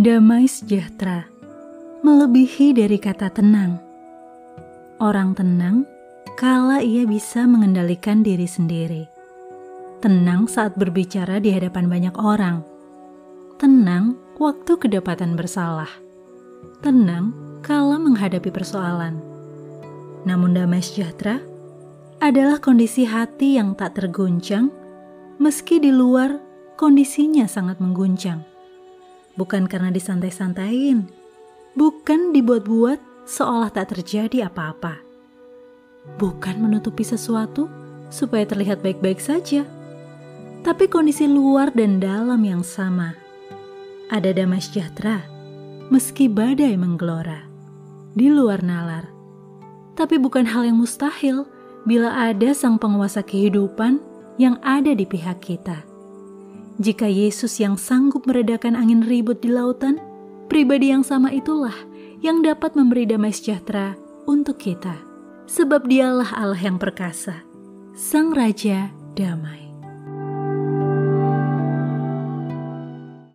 Damai sejahtera, melebihi dari kata tenang. Orang tenang kala ia bisa mengendalikan diri sendiri. Tenang saat berbicara di hadapan banyak orang. Tenang waktu kedapatan bersalah. Tenang kala menghadapi persoalan. Namun damai sejahtera adalah kondisi hati yang tak terguncang, meski di luar kondisinya sangat mengguncang. Bukan karena disantai-santaiin, bukan dibuat-buat seolah tak terjadi apa-apa. Bukan menutupi sesuatu supaya terlihat baik-baik saja, tapi kondisi luar dan dalam yang sama. Ada damai sejahtera, meski badai menggelora, di luar nalar. Tapi bukan hal yang mustahil bila ada sang penguasa kehidupan yang ada di pihak kita. Jika Yesus yang sanggup meredakan angin ribut di lautan, pribadi yang sama itulah yang dapat memberi damai sejahtera untuk kita. Sebab dialah Allah yang perkasa, Sang Raja Damai.